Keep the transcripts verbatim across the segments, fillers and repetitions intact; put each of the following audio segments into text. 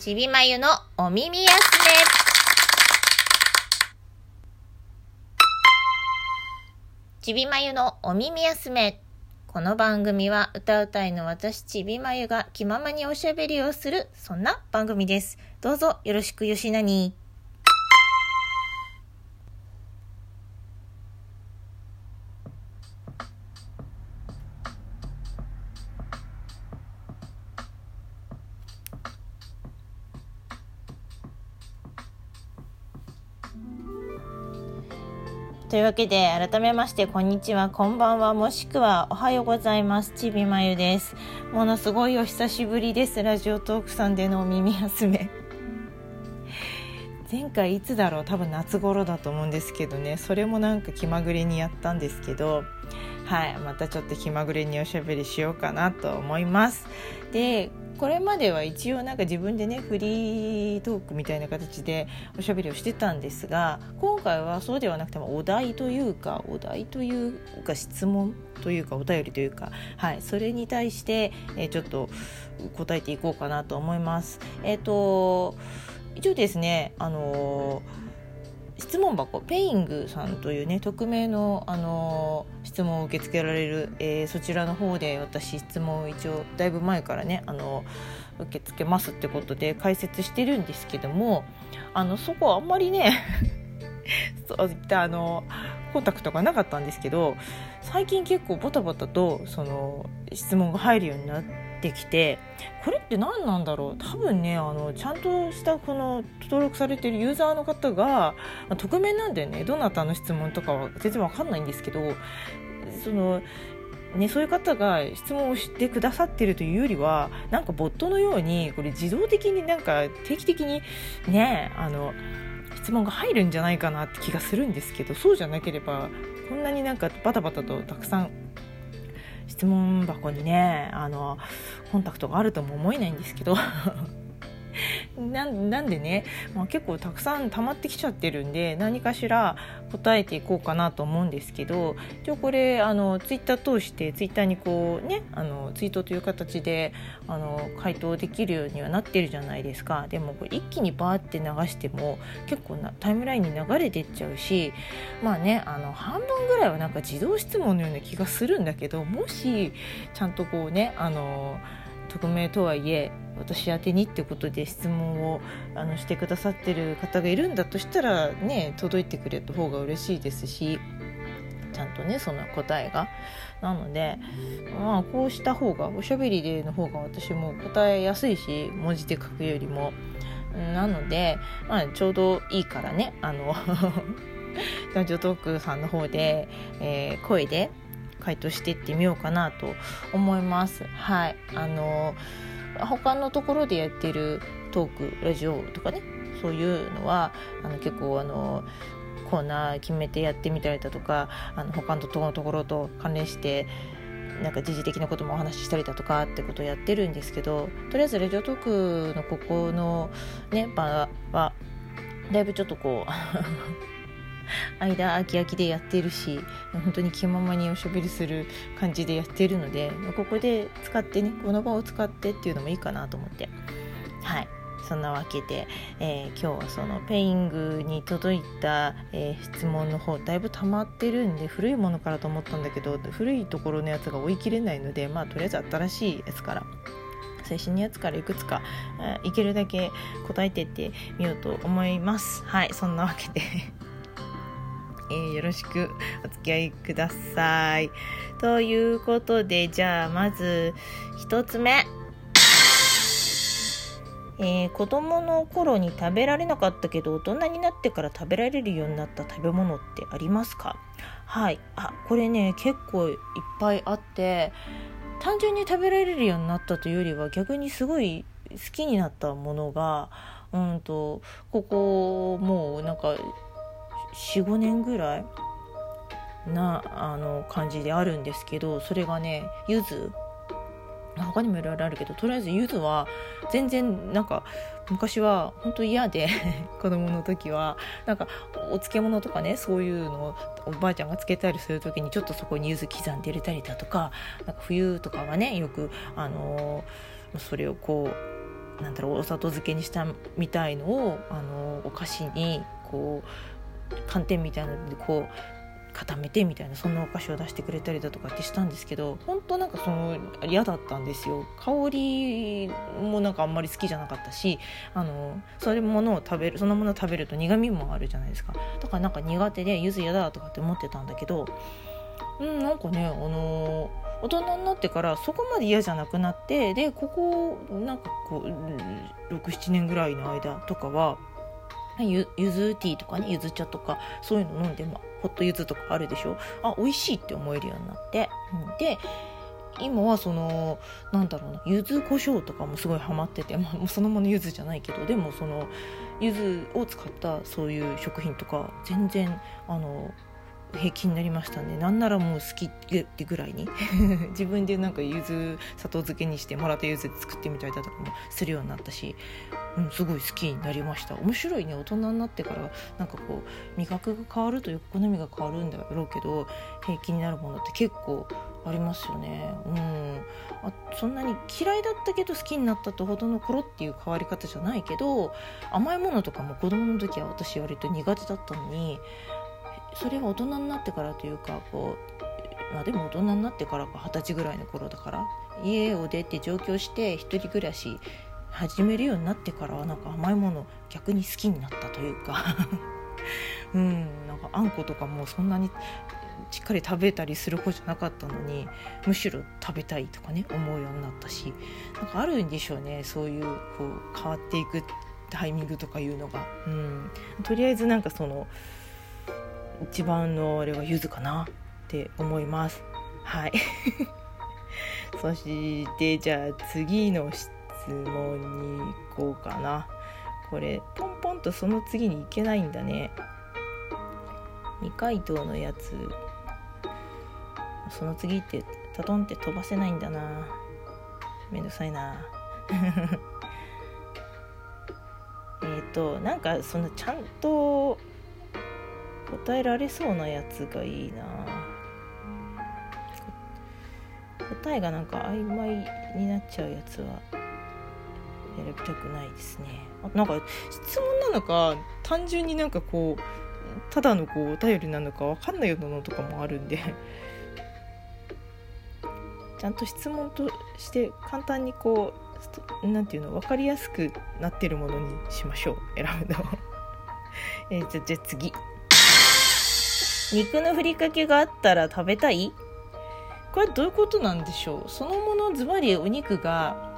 ちびまゆのお耳休め。ちびまゆのお耳休め。この番組は歌うたいの私ちびまゆが気ままにおしゃべりをする、そんな番組です。どうぞよろしくよしなに。というわけで、改めましてこんにちは、こんばんは、もしくはおはようございます。ちびまゆです。ものすごいお久しぶりです。ラジオトークさんでのお耳休め前回いつだろう、多分夏頃だと思うんですけどね、それもなんか気まぐれにやったんですけど、はい、またちょっと気まぐれにおしゃべりしようかなと思います。で、これまでは一応なんか自分でね、フリートークみたいな形でおしゃべりをしてたんですが、今回はそうではなくてもお題というかお題というか質問というかお便りというか、はい、それに対してえちょっと答えていこうかなと思います。えっと一応ですね、あの質問箱ペイングさんというね、匿名の、あのー、質問を受け付けられる、えー、そちらの方で私質問を一応だいぶ前からね、あのー、受け付けますってことで解説してるんですけども、あのそこあんまりねそういったあのコンタクトがなかったんですけど、最近結構ボタボタとその質問が入るようになってできて、これって何なんだろう、多分ね、あのちゃんとしたこの登録されているユーザーの方が、まあ、匿名なんでね、どなたの質問とかは全然わかんないんですけど、そのね、そういう方が質問をしてくださってるというよりは、なんかボットのようにこれ自動的になんか定期的にね、あの質問が入るんじゃないかなって気がするんですけど、そうじゃなければこんなになんかバタバタとたくさん質問箱にね、あのコンタクトがあるとも思えないんですけどな, なんでね、まあ、結構たくさん溜まってきちゃってるんで、何かしら答えていこうかなと思うんですけど、一応これあのツイッター通してツイッターにこうね、あのツイートという形であの回答できるようにはなってるじゃないですか。でもこれ一気にバーって流しても結構なタイムラインに流れてっちゃうし、まあね、あの半分ぐらいはなんか自動質問のような気がするんだけど、もしちゃんとこうね、あの匿名とはいえ私宛にってことで質問をあのしてくださってる方がいるんだとしたらね、届いてくれた方が嬉しいですし、ちゃんとね、その答えがなので、まあ、こうした方がおしゃべりでの方が私も答えやすいし、文字で書くよりもなので、まあ、ちょうどいいからね、あのラジオトークさんの方で、えー、声で回答していってみようかなと思います。はい、あの他のところでやってるトークラジオとかね、そういうのはあの結構あのコーナー決めてやってみたりだとか、あの他のところと関連してなんか時事的なこともお話ししたりだとかってことをやってるんですけど、とりあえずラジオトークのここのね場はだいぶちょっとこう間空き空きでやってるし、本当に気ままにおしゃべりする感じでやってるので、ここで使ってね、この場を使ってっていうのもいいかなと思って、はい、そんなわけで、えー、今日はそのペイングに届いた、えー、質問の方だいぶ溜まってるんで、古いものからと思ったんだけど、古いところのやつが追い切れないので、まあとりあえず新しいやつから、最新のやつからいくつか、えー、いけるだけ答えてってみようと思います。はい、そんなわけでえー、よろしくお付き合いください。ということで、じゃあまず一つ目、えー、子供の頃に食べられなかったけど大人になってから食べられるようになった食べ物ってありますか？はい、あ、これね結構いっぱいあって、単純に食べられるようになったというよりは、逆にすごい好きになったものが、うんとここもうなんかよん、ごねんぐらいなあの感じであるんですけど、それがね、柚子、他にもいろいろあるけど、とりあえず柚子は全然なんか昔は本当嫌で子供の時はなんかお漬物とかね、そういうのをおばあちゃんが漬けたりする時にちょっとそこに柚子刻んで入れたりだとか、なんか冬とかはね、よくあのそれをこうなんだろう、お砂糖漬けにしたみたいのをあのお菓子にこう寒天みたいなのでこう固めてみたいな、そんなお菓子を出してくれたりだとかってしたんですけど、本当なんかその嫌だったんですよ。香りもなんかあんまり好きじゃなかったし、あのそれものを食べるそのものを食べると苦味もあるじゃないですか。だからなんか苦手で柚子嫌だとかって思ってたんだけど、うんなんかねあのー大人になってからそこまで嫌じゃなくなって、でここなんかこう ろく、ななねんぐらいの間とかはゆずティーとかね、ゆず茶とかそういうの飲んで、まあ、ホットゆずとかあるでしょ、あ美味しいって思えるようになって、うん、で今はそのなんだろうな、柚子胡椒とかもすごいハマってて、まあ、そのもの柚子じゃないけど、でもその柚子を使ったそういう食品とか全然あの平気になりましたね。なんならもう好きってぐらいに自分でなんか柚子砂糖漬けにしてもらった柚子作ってみたりだとかもするようになったし、うん、すごい好きになりました。面白いね、大人になってからなんかこう味覚が変わるという好みが変わるんだろうけど、平気になるものって結構ありますよね、うん、あそんなに嫌いだったけど好きになったとほどの頃っていう変わり方じゃないけど、甘いものとかも子供の時は私割と苦手だったのに、それは大人になってからというかこう、まあ、でも大人になってからかはたちぐらいの頃だから、家を出て上京して一人暮らし始めるようになってからはなんか甘いもの逆に好きになったというかうんなんかあんことかもそんなにしっかり食べたりする子じゃなかったのに、むしろ食べたいとかね思うようになったし、なんかあるんでしょうね、そういうこう変わっていくタイミングとかいうのが、うん、とりあえずなんかその一番のあれは柚子かなって思います。はいそしてじゃあ次の質問に行こうかな。これポンポンとその次に行けないんだね。未回答のやつその次ってタトンって飛ばせないんだな、めんどくさいなえっとなんかそのちゃんと答えられそうなやつがいいな。答えがなんか曖昧になっちゃうやつは選びたくないですね。あなんか質問なのか単純になんかこうただのこうお便りなのかわかんないようなのとかもあるんでちゃんと質問として簡単にこうなんていうの分かりやすくなってるものにしましょう、選ぶの、えー、じゃ、じゃあ次、肉のふりかけがあったら食べたい？これどういうことなんでしょう。そのものずばりお肉が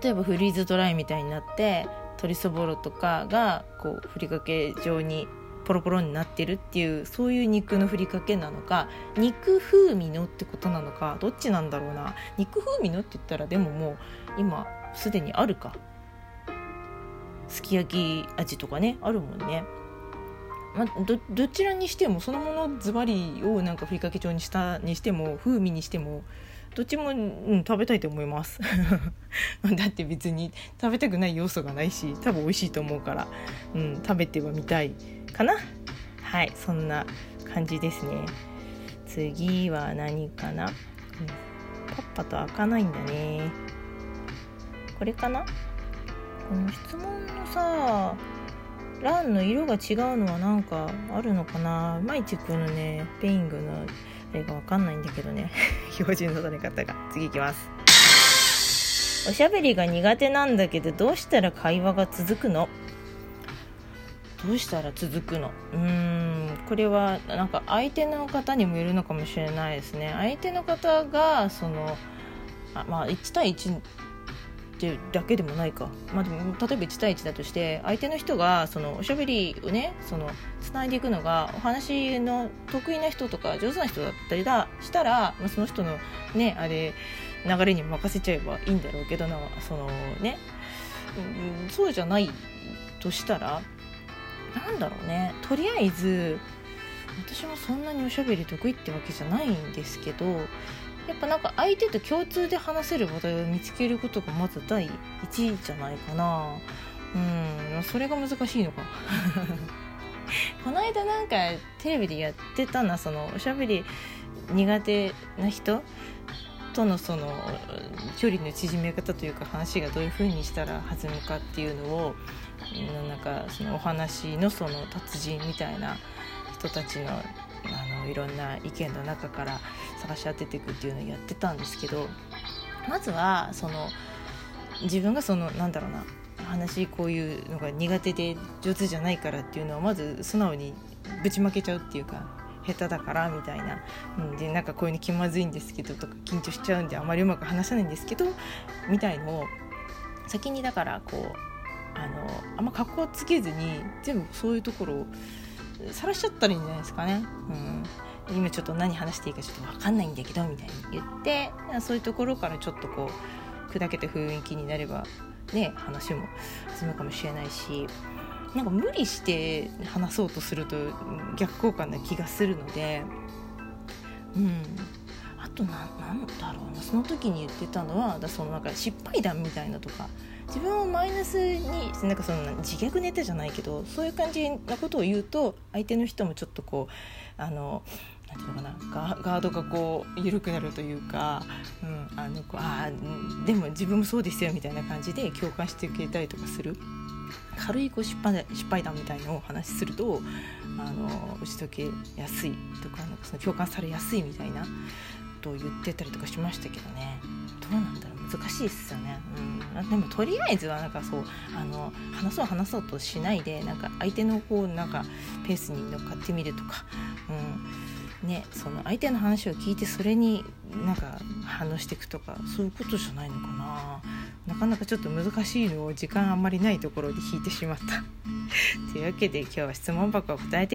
例えばフリーズドライみたいになって鶏そぼろとかがこうふりかけ状にポロポロになってるっていう、そういう肉のふりかけなのか、肉風味のってことなのか、どっちなんだろうな。肉風味のって言ったらでももう今すでにあるか、すき焼き味とかねあるもんね。まあ、ど, どちらにしてもそのものズバリをなんかふりかけ状にしたにしても風味にしてもどっちも、うん、食べたいと思いますだって別に食べたくない要素がないし多分美味しいと思うから、うん、食べてはみたいかな。はい、そんな感じですね。次は何かな、うん、パッパと開かないんだね。これかな、この質問のさ欄の色が違うのはなんかあるのかな。うまいちこのねペイングのあれがわかんないんだけどね標準の取り方が。次いきます。おしゃべりが苦手なんだけどどうしたら会話が続くの？どうしたら続くのうーんこれはなんか相手の方にもよるのかもしれないですね。相手の方がそのあまあいち対いちだけでもないか、まあ、でも例えばいち対いちだとして相手の人がそのおしゃべりをねそのつないでいくのがお話の得意な人とか上手な人だったりだしたら、まあ、その人のねあれ流れに任せちゃえばいいんだろうけどな、そのね、うん、そうじゃないとしたらなんだろうね、とりあえず私もそんなにおしゃべり得意ってわけじゃないんですけど、やっぱなんか相手と共通で話せる話題を見つけることがまず第一じゃないかな。うん、それが難しいのかこの間なんかテレビでやってたな、そのおしゃべり苦手な人とのその距離の縮め方というか、話がどういう風にしたら弾むかっていうのを、なんかそのお話のその達人みたいな人たちのあのいろんな意見の中から探し当てていくっていうのをやってたんですけど、まずはその自分がそのなんだろうな話こういうのが苦手で上手じゃないからっていうのをまず素直にぶちまけちゃうっていうか、下手だからみたいな、でなんかこういうの気まずいんですけどとか緊張しちゃうんであまりうまく話せないんですけどみたいのを先にだからこう あのあんま格好つけずに全部そういうところを晒しちゃったらいいんじゃないですかね、うん、今ちょっと何話していいかちょっと分かんないんだけどみたいに言って、そういうところからちょっとこう砕けた雰囲気になればね、話も進むかもしれないし、なんか無理して話そうとすると逆効果な気がするので、うん、あと な, なんだろうなその時に言ってたのはそのなんか失敗談みたいなとか、自分をマイナスになんかその自虐ネタじゃないけどそういう感じなことを言うと相手の人もちょっとこうあのなんていうのかな ガ, ガードがこう緩くなるというか、うん、あのこうあでも自分もそうですよみたいな感じで共感してくれたりとかする軽いこう 失敗、失敗談みたいなのをお話しするとあの打ち解けやすいとか、なんかその共感されやすいみたいなことを言ってたりとかしましたけどね。どうなんだろう、難しいですよね、うん、でもとりあえずはなんかそうあの話そう話そうとしないで、なんか相手のこうなんかペースに乗っかってみるとか、うんね、その相手の話を聞いてそれになんか反応していくとか、そういうことじゃないのかな。なかなかちょっと難しいのを時間あんまりないところで引いてしまったというわけで、今日は質問箱を答えて